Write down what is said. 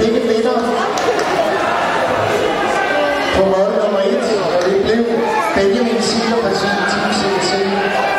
I